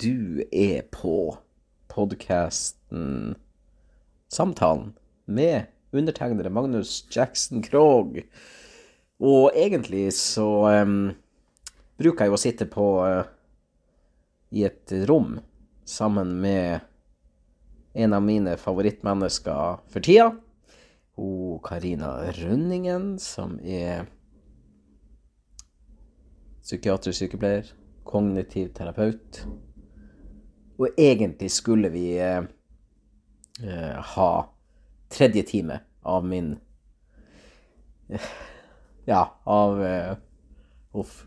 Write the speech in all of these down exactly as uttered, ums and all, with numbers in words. Du er på podcasten Samtalen med undertegnere Magnus Jackson Krog. Og egentlig så um, bruker jeg jo å sitte på uh, i et rom sammen med en av mine favorittmennesker for tida, og Karina Rønningen, som er psykiatrisk sykepleier, kognitiv terapeut. Og egentlig skulle vi eh, ha tredje time av min ja, av eh, uff,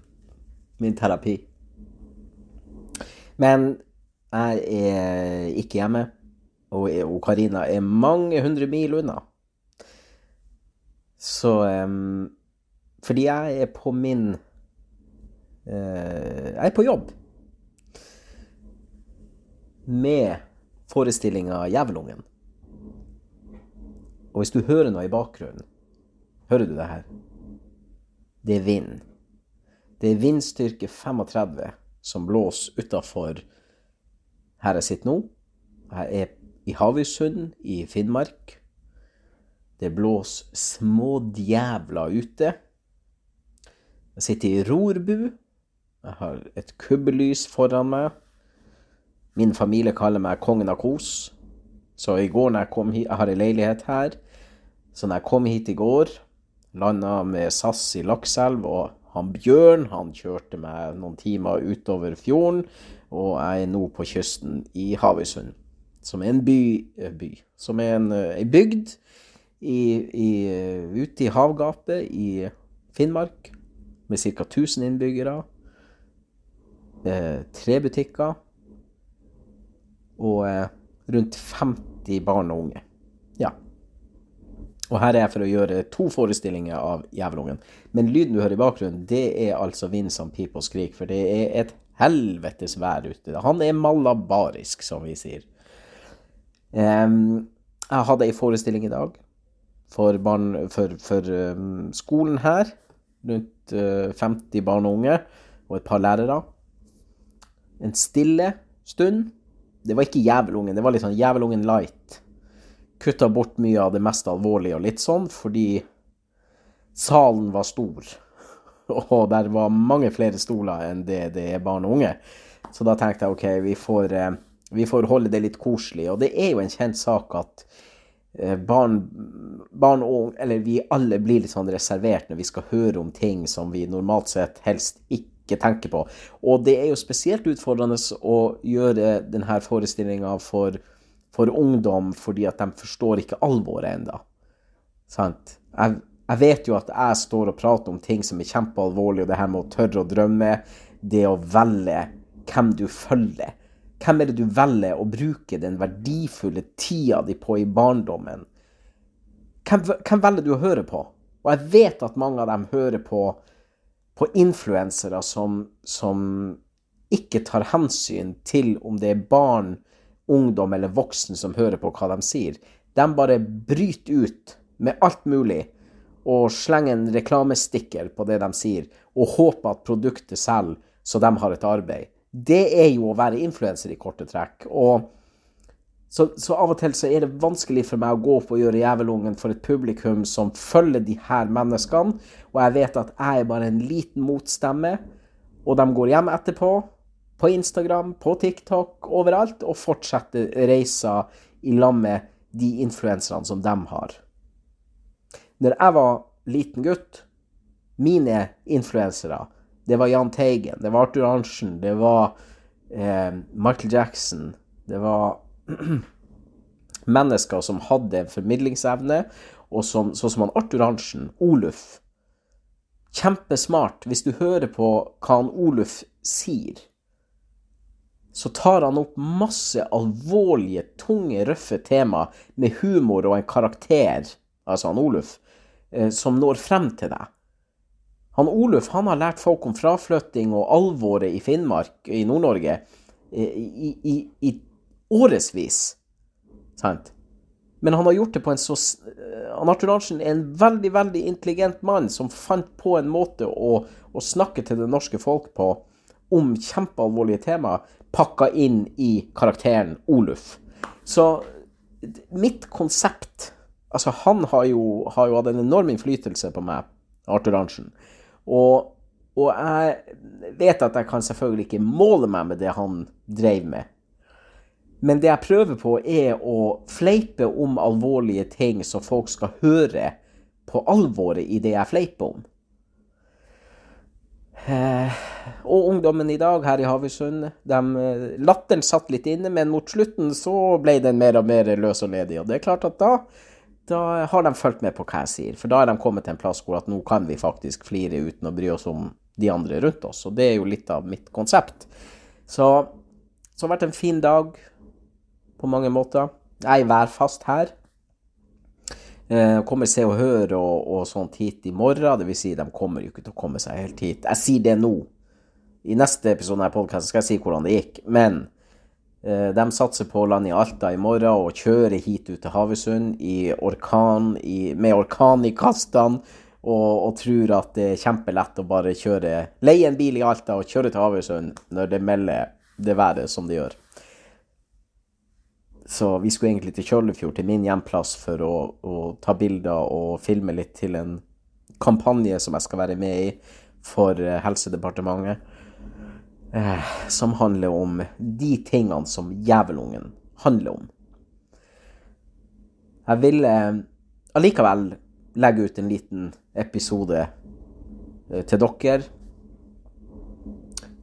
min terapi. Men jeg er ikke hjemme, og, og Karina er mange hundre mil unna. Så eh, fordi jeg er på min eh, jeg er på jobb med forestillingen Jävlungen. Og hvis du hører noe i bakgrunnen, hører du det her? Det er vind. Det er vindstyrke trettifem som blåser utenfor her jeg sitter nå. Her er i Havøysund i Finnmark. Det blåser smådjævla ute. Jeg sitter i Rorbu. Jeg har et kubbelys foran meg. Min familie kaller meg kongen av kos. Så i går når jeg kom hit, jeg har en leilighet her, så når jeg kom hit i går, landet med S A S i Lakselv, og han Björn, han kjørte meg noen timer utover fjorden, og jeg er nå på kysten i Havøysund, som er en by, by som er en, en bygd i, i, ute i havgapet i Finnmark, med cirka tusen innbyggere, tre butikker, og rundt femti barn og unge. Ja. Og her er jeg for å gjøre to forestillinger av Jävlungen. Men lyden du hører i bakgrunnen, det er altså vind som pip og skrik, for det er et helvetes vær ute. Han er malabarisk, som vi sier. Um, jeg hadde en forestilling i dag for, barn, for, for um, skolen her, rundt uh, femti barn og unge, og et par lærere. En stille stund. Det var ikke Jävlungen, det var litt sånn Jävlungen light. Kutta bort mye av det mest alvorlige og litt sånn, fordi salen var stor. Og der var mange flere stoler enn det det er barn og unge. Så da tenkte jeg, ok, vi får, vi får holde det litt koselig. Og det er jo en kjent sak at barn, barn og unge, eller vi alle blir litt sånn reservert når vi skal høre om ting som vi normalt sett helst ikke tenke på. Og det er jo spesielt utfordrende å gjøre denne forestillingen for, for ungdom, fordi at de forstår ikke alvoret enda. Sant? Jeg, jeg vet jo at jeg står og prater om ting som er kjempealvorlig, og det her med å tørre å drømme, det å velge hvem du følger. Hvem er det du velger å bruke den verdifulle tida di på i barndommen? Hvem, hvem velger du å høre på? Og jeg vet at mange av dem hører på på influensere som, som ikke tar hensyn til om det er barn, ungdom eller voksen som hører på hva de sier. De bare bryter ut med alt mulig og slenger en reklamestikker på det de sier, og håper at produktet selv, så de har et arbeid. Det er jo å være influenser i korte trekk. Og så, så av og til så er det vanskelig for meg å gå opp og gjøre Jävlungen for et publikum som følger de her menneskene, og jeg vet at jeg er bare en liten motstemme, og de går hjem etterpå, på Instagram, på TikTok, overalt, og fortsetter reisa i land med de influenserne som de har. Når jeg var liten gutt, mine influensere, det var Jan Teggen, det var Arthur Hansen, det var eh, Michael Jackson, det var mennesker som hadde formidlingsevne, og som, sånn som han Arthur Hansen, Oluf, kjempesmart. Hvis du hører på hva han Oluf sier, så tar han opp masse alvorlige, tunge, røffe tema med humor og en karakter, altså han Oluf, som når frem til deg. Han Oluf, han har lært folk om fraflytting og alvoret i Finnmark, i Nord-Norge, i, i, i årevis, sant? Men han har gjort det på en så... Arthur Andersen er en veldig, veldig intelligent mann som fant på en måte å, å snakke til det norske folk på, om kjempealvorlige temaer pakket inn i karakteren Oluf. Så mitt konsept, altså han har jo, har jo hatt en enorm innflytelse på meg, Arthur Hansen, og, og jeg vet at jeg kan selvfølgelig ikke måle meg med det han drev med, men det jeg prøver på er å fleipe om alvorlige ting så folk skal høre på alvoret i det jeg fleiper om. Eh, og ungdommen i dag her i Havøysund, latteren satt litt inne, men mot slutten så ble den mer og mer løs og ledig, og det er klart at da, da har de følt med på hva jeg sier, for da er de kommet til en plass hvor at nå kan vi faktisk flire uten å bry oss om de andre rundt oss, og det er jo litt av mitt konsept. Så, så har det vært en fin dag på mange måter. Jeg vær fast her, eh, kommer se og høre og, og sånt hit i morgen, det vil si de kommer jo ikke til å komme seg helt hit. Jeg sier det nå. I neste episode av podcasten skal jeg si hvordan det gikk, men eh, de satser på land i Alta i morgen og kjører hit ut til Havøysund i orkan, i, med orkan i kastene, og, og tror at det er kjempelett å bare kjøre, leie en bil i Alta og kjøre til Havøysund når det melder det været som det gjør. Så vi skulle egentlig til Charlottefjord, til min hjemplass, for å, å ta bilder og filme litt til en kampanje som jeg skal være med i for Helsedepartementet, eh, som handler om de tingene som Jävlungen handler om. Jeg vil eh, allikevel legge ut en liten episode eh, til dere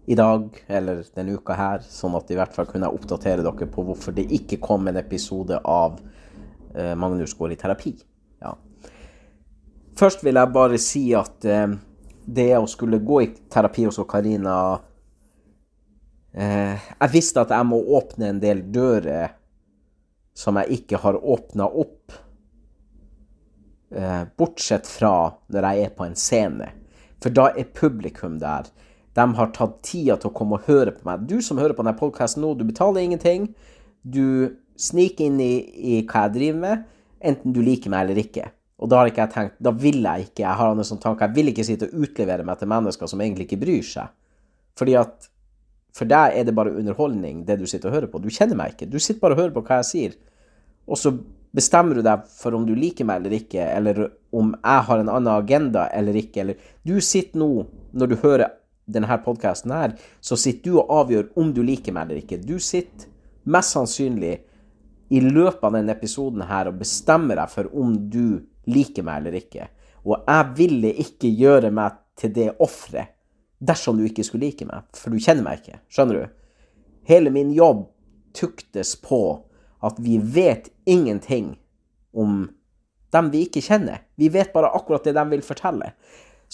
i dag, eller den uka her, sånn at i hvert fall kunne jeg oppdatere dere på hvorfor det ikke kom en episode av eh, Magnus går i terapi. Ja. Først vil jeg bare si at eh, det å skulle gå i terapi hos Karina, eh, jeg visste at jeg må åpne en del dører som jeg ikke har åpnet opp, eh, bortsett fra når jeg er på en scene, for da er publikum der. De har tatt tida til å komme og høre på meg. Du som hører på denne podcasten nå, du betaler ingenting. Du sniker inn i, i hva jeg driver med, enten du liker meg eller ikke. Og da har ikke jeg tenkt, da vil jeg ikke, jeg har en sånn tanke, jeg vil ikke sitte og utlevere meg til mennesker som egentlig ikke bryr seg. Fordi at, for deg er det bare underholdning, det du sitter og hører på. Du kjenner meg ikke, du sitter bare og hører på hva jeg sier. Og så bestemmer du deg for om du liker meg eller ikke, eller om jeg har en annen agenda eller ikke. Eller, du sitter nå, når du hører denne podcasten her, så sitter du og avgjør om du liker meg eller ikke. Du sitter mest sannsynlig i løpet av denne episoden her og bestemmer deg for om du liker meg eller ikke. Og jeg ville ikke gjøre meg til det offre dersom du ikke skulle like meg, for du kjenner meg ikke, skjønner du? Hele min jobb tuktes på at vi vet ingenting om dem vi ikke kjenner. Vi vet bare akkurat det de vil fortelle.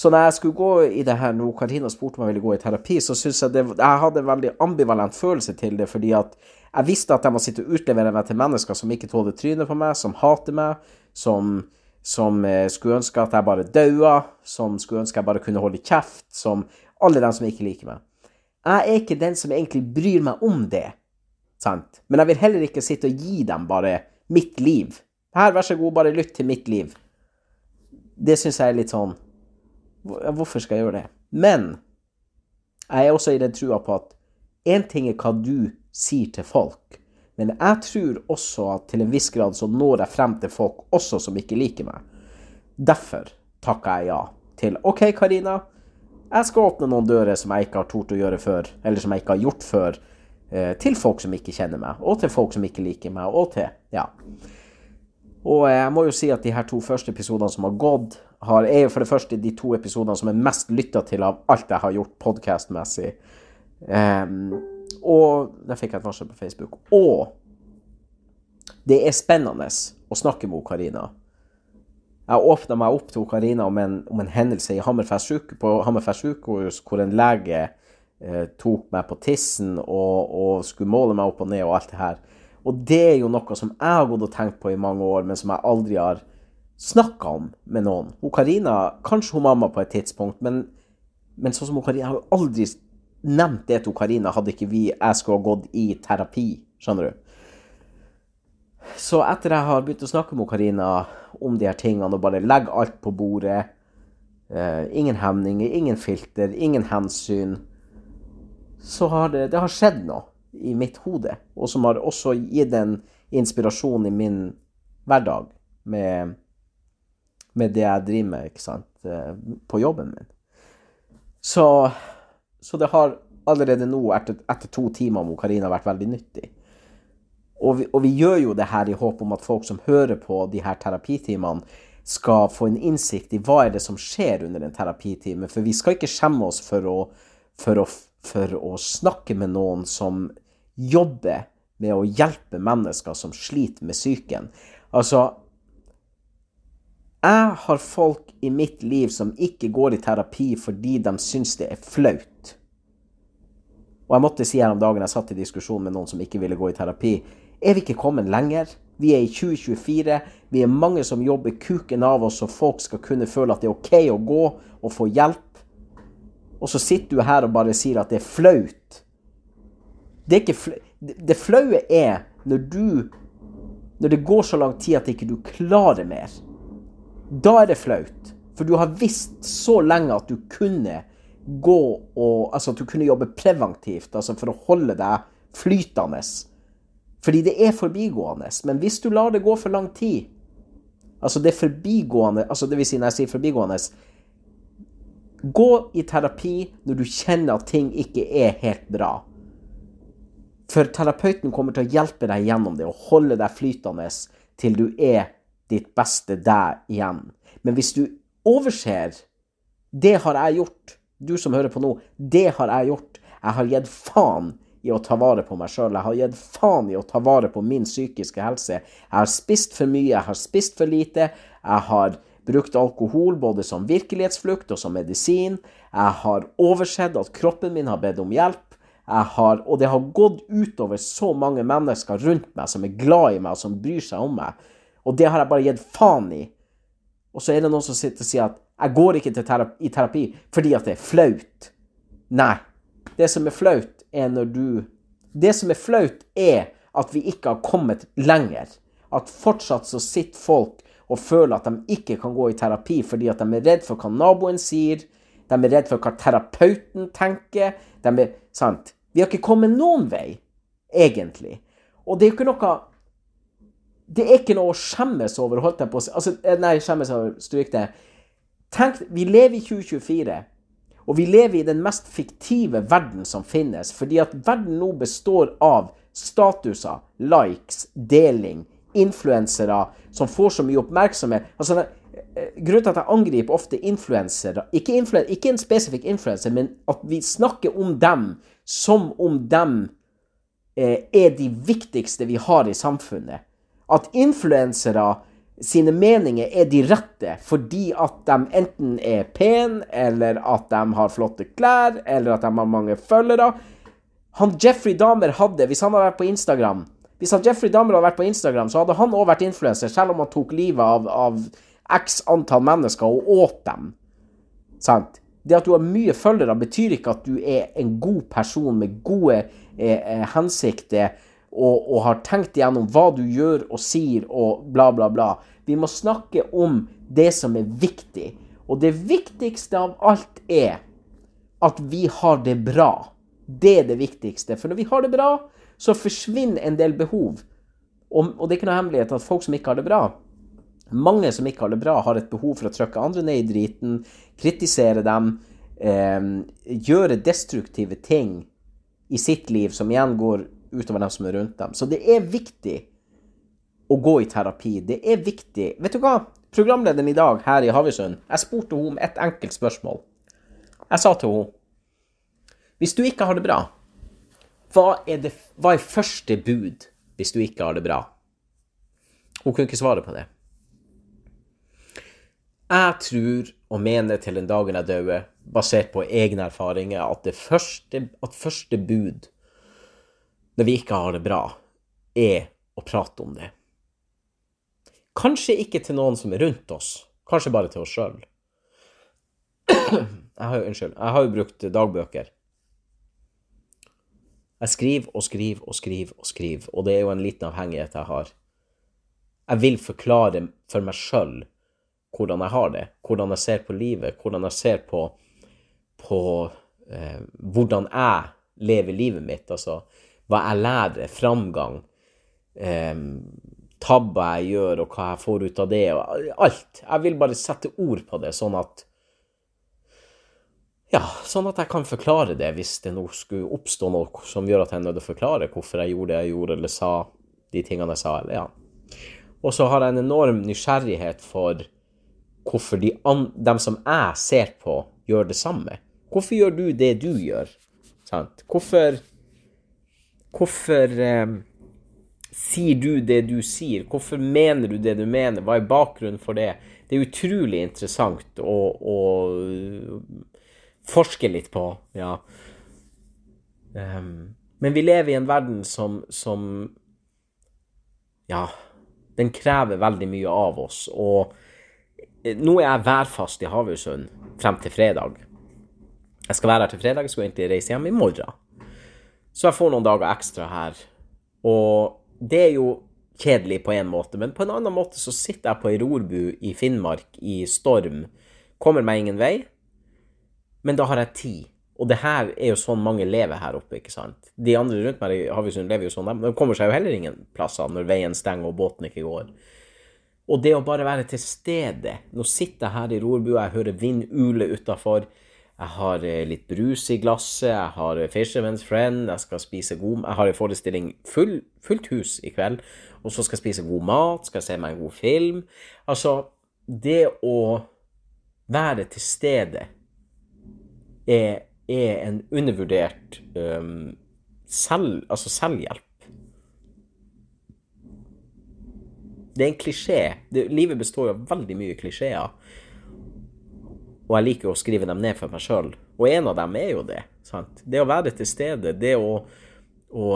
Så når jeg skulle gå i det her, når Karina spurte om jeg ville gå i terapi, så synes jeg det, jeg hadde en veldig ambivalent følelse til det, fordi at jeg visste at jeg må sitte og utlevere meg til mennesker som ikke tåler trynet på meg, som hater meg, som, som skulle ønske at jeg bare døde, som skulle ønske jeg bare kunne holde kjeft, som alle dem som ikke liker meg. Jeg er ikke den som egentlig bryr meg om det, sant? Men jeg vil heller ikke sitte og gi dem bare mitt liv. Her, vær så god, bare lytt til mitt liv. Det synes jeg er litt sånn, hvorfor skal jeg gjøre det? Men jeg er også i den trua på at en ting er hva du sier til folk, men jeg tror også at til en viss grad så når jeg frem til folk også som ikke liker meg. Derfor takker jeg ja til, ok Karina, jeg skal åpne noen dører som jeg ikke har tort å gjøre før, eller som jeg ikke har gjort før, til folk som ikke kjenner meg, og til folk som ikke liker meg, og til, ja. Og jeg må jo si at de her to første episodene som har gått, har, er jo for det første de to episodene som er mest lyttet til av alt jeg har gjort podcastmessig. Um, og der fikk jeg et varsel på Facebook. Og det er spennende å snakke med Karina. Jeg åpnet meg opp til Karina om en, om en hendelse i Hammerfest, på Hammerfest sykehus, hvor en lege eh, tok meg på tissen og, og skulle måle meg opp og ned og alt det her. Og det er jo noe som jeg har gått og tenkt på i mange år, men som jeg aldri har snakket om med noen. Hun Karina, kanskje hun mamma på et tidspunkt, men, men sånn som hun Karina, jeg har jo aldri nevnt det til hun Karina, hadde ikke vi, jeg skulle ha gått i terapi, skjønner du? Så etter jeg har begynt å snakke med hun Karina om de her tingene, og bare legge alt på bordet, eh, ingen hemninger, ingen filter, ingen hensyn, så har det, det har skett något i mitt hode och som har också gett en inspiration i min vardag med med det jag driver med, ikke sant, på jobben min. Så så det har allerede nu efter efter två timmar med Karina varit väldigt nyttigt. Och vi, och vi gör ju det här i hopp om att folk som hör på de här terapitimmarna ska få en insikt i vad är det som sker under en terapitimme, för vi ska inte skämma oss för att för att för att snacka med någon som jobbar med att hjälpa människor som sliter med psyken. Alltså, jag har folk i mitt liv som inte går i terapi för att de syns det är flöjt. Och jag måste säga, om dagen jag satt i diskussion med någon som inte ville gå i terapi, är vi inte kommit längre? Vi är i tjue tjue fire, vi är många som jobbar kuken av oss så folk ska kunna känna att det är okej okay att gå och få hjälp. Och så sitter du här och bara säger att det är flöjt. Det är inte flöjt. Det flöje är när du när det går så lång tid att inte du klarar mer. Då är det flöjt, för du har visst så länge att du kunde gå och alltså att du kunde jobba preventivt, alltså för att hålla dig flytande. För det är förbigående, men visst du låter det gå för lång tid. Alltså det är förbigående, alltså det vill säga när jag säger förbigående. Gå i terapi när du känner att ting inte är helt bra. För terapeuten kommer att hjälpa dig igenom det och hålla dig flytande till du är ditt bästa där igen. Men hvis du överser, det har jag gjort. Du som hör på nu, det har jag gjort. Jag har gett fan i att ta vare på mig själv. Jag har gett fan i att ta vare på min psykiska hälsa. Jag har spist för mycket, jag har spist för lite. Jag har brukt alkohol både som verklighetsflykt och som medicin. Jag har översett att kroppen min har bett om hjälp. Jag har, och det har gått ut över så många människor runt mig som är glada i mig och som bryr sig om mig. Och det har jag bara gett fan i. Och så är det någon som sitter och säger att jag går inte till terapi, i terapi för att det är flöjt. Nej, det som är flöjt är när du... Det som är flöjt är att vi inte har kommit längre. Att fortsatt så sitter folk och känner att de inte kan gå i terapi för att de är rädda för vad naboen säger. De är rädda för vad terapeuten tänker. De är... Sant. Vi har inte kommit någon väg, egentligen. Och det är inte något... Det är inte något att skämmas över att hålla på oss. Alltså, nej, skämmas över stryk det. Tänk, vi lever i tjue tjue fire. Och vi lever i den mest fiktiva världen som finns. För att världen nu består av statuser, likes, deling, influencerar som får så mycket uppmärksamhet. Alltså, grunden till att jag angriper ofta influencerar. Inte, influen- inte en specifik influencer, men att vi snackar om dem som om dem eh, är de viktigaste vi har i samfunnet. Att influencerar sina meningar är de rätta fördi att de enten är pen eller att de har flotta kläder eller att de har många följare. Han Jeffrey Dahmer hade, hvis han hade varit på Instagram. Hvis han Jeffrey Dahmer hade varit på Instagram så hade han också varit influencer, även om han tog livet av av x antal människor och åt dem. Sant? Det att du har mycket följare betyder inte att du är en god person med goda eh, handsikter. Och, och har tänkt igenom vad du gör och säger och bla bla bla. Vi måste snacka om det som är viktigt. Och det viktigaste av allt är att vi har det bra. Det är det viktigaste. För när vi har det bra så försvinner en del behov. Och, och det kan ha hemlighet att folk som inte har det bra, många som inte har det bra, har ett behov för att trycka andra ner i driten, kritisera dem, eh, göra destruktiva ting i sitt liv som igen går utöver dem som är runt dem. Så det är viktigt att gå i terapi. Det är viktigt. Vet du vad? Programledaren idag här i Havøysund, jag spurte hon ett enkelt spörsmål. Jag sa till hon: "Hvis du inte har det bra, vad är det vad är första bud hvis du inte har det bra?" Hon kunde inte svara på det. Jag tror och menar till en dag när döde, baserat på egna erfarenheter, att det första att första bud när vi inte har det bra är att prata om det. Kanske inte till någon som är runt oss. Kanske bara till oss själv. jag, har, ursäkta, jag har ju brukt dagböcker. Jag skriver och skriver och skriver och skriver. Och det är ju en liten avhängighet jag har. Jag vill förklara för mig själv hur jag har det. Hur jag ser på livet. Hur jag ser på, på eh, hur jag lever livet mitt, altså hva jeg lærer, framgang, eh, tabber jeg gjør og hva jeg får ut av det og alt. Jeg vil bare sette ord på det sånn at ja, sånn at jeg kan forklare det hvis det nå skulle oppstå noe som gjør at jeg nødde å forklare hvorfor jeg gjorde det jeg gjorde eller sa de tingene jeg sa, eller ja. Og så har jeg en enorm nysgjerrighet for hvorfor de an- dem som jeg ser på gjør det samme. Hvorfor gjør du det du gjør? Sant? Hvorfor hvorfor eh, sier du det du sier? Hvorfor mener du det du mener? Hva er bakgrunnen for det? Det er utrolig interessant å, å forske litt på, ja. Um, men vi lever i en verden som, som ja, den krever veldig mye av oss, og nå er jeg værfast i Havøysund frem til fredag. Jeg skal være her til fredag, jeg skal egentlig reise hjem i morgen. Så jeg får noen dager ekstra her, og det er jo kjedelig på en måte, men på en annen måte så sitter jeg på en Rorbu i Finnmark i storm, kommer meg ingen vei, men da har jeg tid. Og det her er jo sånn mange lever her oppe, ikke sant? De andre rundt meg i Havøysund lever jo sånn, de kommer seg jo heller ingen plasser når veien stenger og båten ikke går. Og det å bare være til stede, nå sitter jeg her i Rorbu, jeg hører vindule utenfor, jeg har litt brus i glasset, jeg har Fisherman's Friend, jeg skal spise god, jeg har en forestilling full, fullt hus i kveld, og så skal jeg spise god mat, skal jeg se meg en god film. Altså, det å være til stede er, er en undervurdert um, selv, altså selvhjelp. Det er en klisjé. Det, livet består av veldig mye klisjéer. Og jeg liker å skrive dem ned for meg selv. Og en av dem er jo det, sant? Det å være til stede, det å, å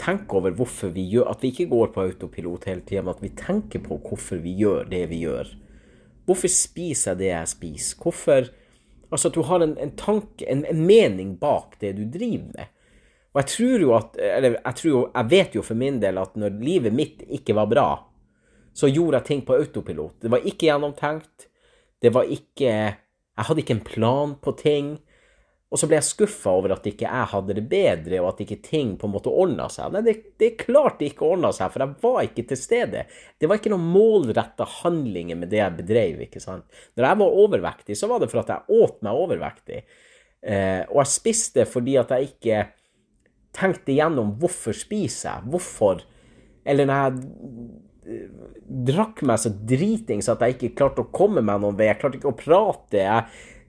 tenke over hvorfor vi gjør, at vi ikke går på autopilot hele tiden, men at vi tenker på hvorfor vi gjør det vi gjør. Hvorfor spiser jeg det jeg spiser? Hvorfor, altså at du har en, en tanke, en, en mening bak det du driver med. Og jeg tror jo at, eller jeg, tror jo, jeg vet jo for min del at når livet mitt ikke var bra, så gjorde jeg ting på autopilot. Det var ikke gjennomtenkt, det var ikke... Jeg hadde ikke en plan på ting, og så ble jeg skuffet over at ikke jeg hadde det bedre, og at ikke ting på en måte ordnet seg. Nei, det, det er klart det ikke ordnet seg, for jeg var ikke til stede. Det var ikke noen målrettet handlinger med det jeg bedrev, ikke sant? Når jeg var overvektig, så var det for at jeg åt meg overvektig. Eh, og jeg spiste fordi at jeg ikke tenkte igjennom hvorfor spiser jeg, hvorfor, eller når jeg... drakk meg så driting så at jeg ikke klarte å komme meg noen vei, jeg klarte ikke å prate,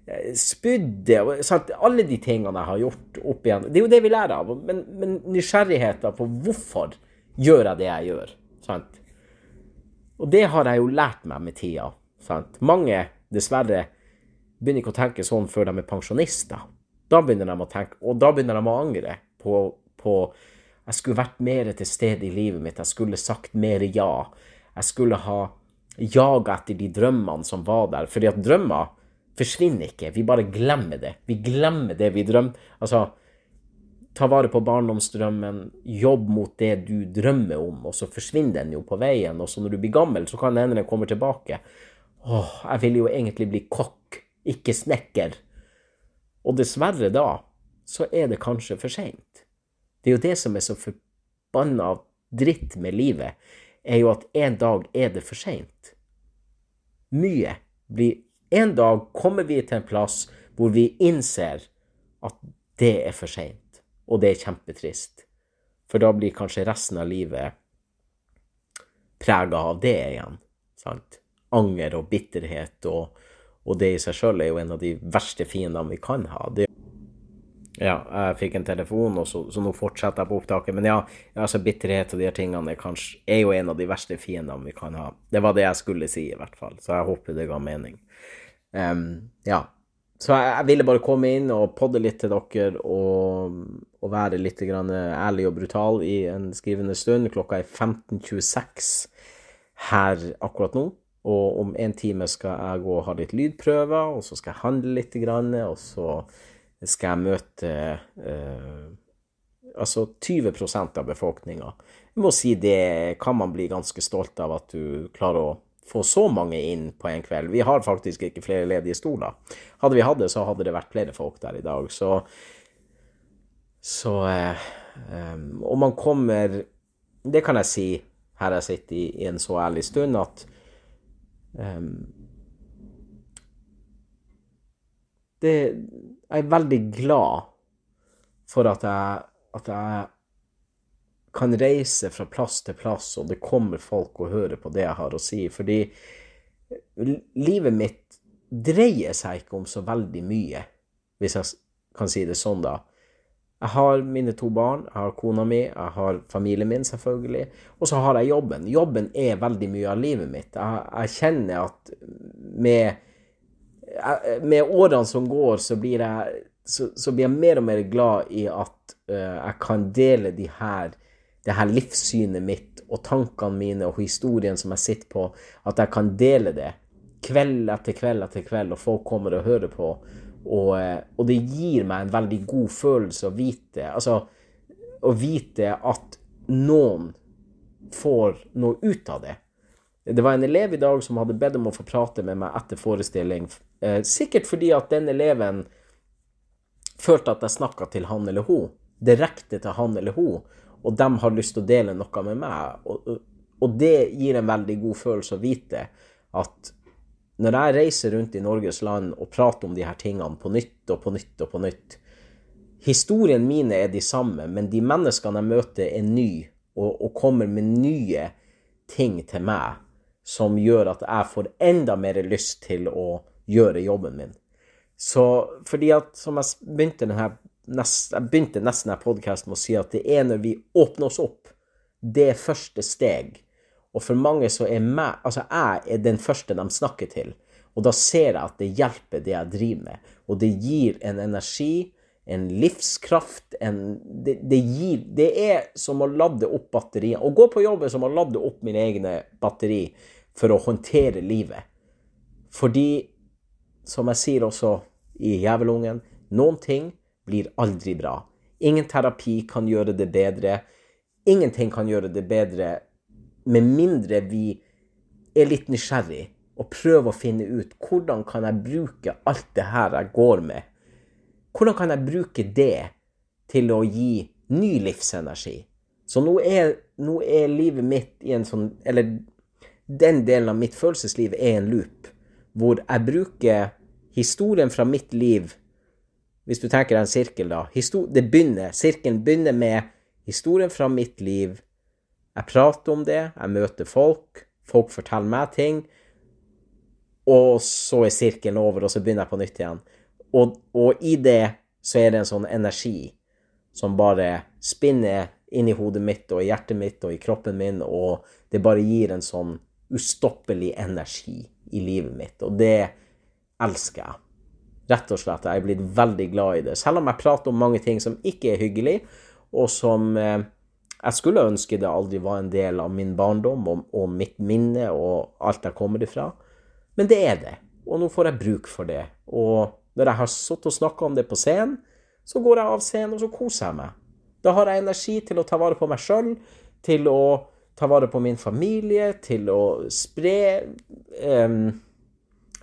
jeg spydde, sant? Alle de tingene jeg har gjort opp igjen, det er jo det vi lærer av, men, men nysgjerrigheten på hvorfor gjør jeg det jeg gjør, sant? Og det har jeg jo lært meg med tida, sant? Mange, dessverre, begynner ikke å tenke sånn før de er pensjonister. Da begynner de å tenke, og da begynner de å angre på, på jeg skulle vært mer til stede i livet mitt, jeg skulle sagt mer ja, jeg skulle ha jaget etter de drømmene som var der, fordi at drømmer forsvinner ikke, vi bare glemmer det, vi glemmer det vi drømmer, altså, ta vare på barndomsdrømmen, jobb mot det du drømmer om, og så forsvinner den jo på veien, og så når du blir gammel, så kan den komme tilbake. Åh, jeg ville jo egentlig bli kokk, ikke snekker, og dessverre da, så er det kanskje for sent. Det er jo det som er så forbanna dritt med livet, er jo at en dag er det for sent. Mye blir... En dag kommer vi til en plass hvor vi innser at det er for sent, og det er kjempetrist. For da blir kanskje resten av livet preget av det igjen, sant? Anger og bitterhet, og, og det i seg selv er jo en av de verste fiendene vi kan ha. Det Ja, jeg fikk en telefon, og så, så nå fortsetter jeg på opptaket. Men ja, altså bitterhet og de her tingene er, kanskje, er jo en av de verste fiendene vi kan ha. Det var det jeg skulle si i hvert fall, så jeg håper det ga mening. Um, ja, så jeg, jeg ville bare komme inn og podde litt til dere, og, og være litt grann ærlig og brutal i en skrivende stund. Klokka er femten tjueseks her akkurat nå, og om en time skal jeg gå og ha litt lydprøver, og så skal jeg handle litt grann, og så... skal jeg møte eh, altså tyve prosent av befolkningen. Jeg må si det kan man bli ganske stolt av at du klarer å få så mange inn på en kveld. Vi har faktisk ikke flere ledige stoler. Hadde vi hatt det, så hadde det vært flere folk der i dag. Så, Så eh, om man kommer, det kan jag si, här har jag sett i en så ärlig stund att eh, det jag är väldigt glad för att jag att jag kan reise från plats till plats och det kommer folk att höra på det jag har att säga, för det livet mitt dreier seg ikke om så veldig mye, hvis jeg kan si det sånn da. Jeg har mine to barn, jeg har kona mi, jeg har familien min selvfølgelig, og så har jeg jobben. Jobben er veldig mye av livet mitt. Jeg, jeg kjenner at med, med årene som går, så blir, jeg, så, så blir jeg mer og mer glad i at uh, jeg kan dele de her, det her livssynet mitt, og tankene mine, og historien som jeg sitter på, at jeg kan dele det. Kveld etter kveld etter kveld, og folk kommer og hører på, og, og det gir meg en veldig god følelse å vite, altså, å vite at noen får noe ut av det. Det var en elev i dag som hadde bedt om å få prate med meg etter forestilling, eh, sikkert fordi at den eleven følte at jeg snakket til han eller hun, direkte til han eller hun, og de har lyst til å dele noe med meg, og, og det gir en veldig god følelse å vite at når jeg reiser rundt i Norges land og prater om de her tingene på nytt og på nytt og på nytt, historien mine er de samme, men de menneskene jeg møter er ny og, og kommer med nye ting til meg som gjør at jeg får enda mer lyst til å gjøre jobben min. Så fordi at som jeg begynte, denne, nest, jeg begynte nesten denne podcasten med å si at det er når vi åpner oss opp, det er første steg. Og for mange så er meg, altså jeg er den første de snakker til, og da ser jeg at det hjelper det jeg driver med, og det gir en energi, en livskraft, en, det, det, gir, det er som å ladde opp batteriet, og gå på jobb er som å ladde opp mine egne batteri for å håndtere livet. Fordi, som jeg sier også i Jävlungen, noen ting blir aldri bra. Ingen terapi kan gjøre det bedre, ingenting kan gjøre det bedre, med mindre vi er litt nysgjerrig og prøver å finne ut hvordan kan jeg bruke alt det her jeg går med? Hvordan kan jeg bruke det til å gi ny livsenergi? Så nå er, nå er livet mitt i en sånn, eller den delen av mitt følelsesliv er en loop, hvor jeg bruker historien fra mitt liv, hvis du tenker en sirkel da, histor- det begynner, sirkelen begynner med historien fra mitt liv, jeg prater om det, jeg møter folk, folk forteller meg ting, og så er sirkelen over, og så begynner jeg på nytt igjen. Og, og i det så er det en sånn energi som bare spinner inn i hodet mitt, og i hjertet mitt, og i kroppen min, og det bare gir en sånn ustoppelig energi i livet mitt, og det elsker jeg. Rett og slett, jeg er blitt veldig glad i det. Selv om jeg prater om mange ting som ikke er hyggelig, og som... Eh, Jeg skulle ønske det aldri var en del av min barndom og, og mitt minne og alt jeg kommer ifra. Men det er det, og nå får jeg bruk for det. Og når jeg har satt og snakket om det på scenen, så går jeg av scenen og så koser jeg meg. Da har jeg energi til å ta vare på meg selv, til å ta vare på min familie, til å spre eh,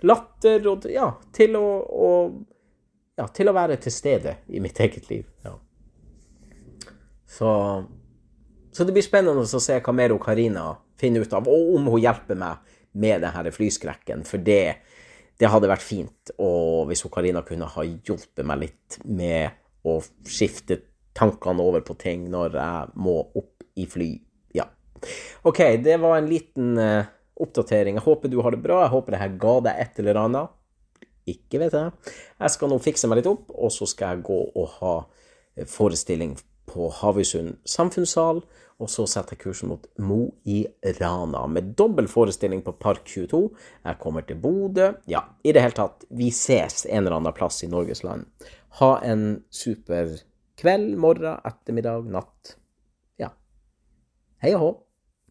latter, og ja, til å, og, ja, til å være til stede i mitt eget liv. Ja. Så... Så det blir spennende å se hva mer Karina finner ut av, og om hun hjelper meg med denne flyskrekken, for det, det hadde vært fint, og hvis Karina kunne ha hjulpet meg litt med å skifte tankene over på ting når jeg må opp i fly. Ja. Ok, det var en liten uh, oppdatering. Jeg håper du har det bra, jeg håper det her ga deg et eller annet. Ikke vet jeg. Jeg skal nå fikse meg litt opp, og så skal jeg gå og ha forestilling på Havøysund samfunnssal, og så setter jeg kursen mot Mo i Rana, med dobbelt forestilling på Park tjueto. Jeg kommer til Bode. Ja, i det hele tatt, vi ses en eller annen plass i Norges land. Ha en super kveld, morgen, ettermiddag, natt. Ja. Hei og hå!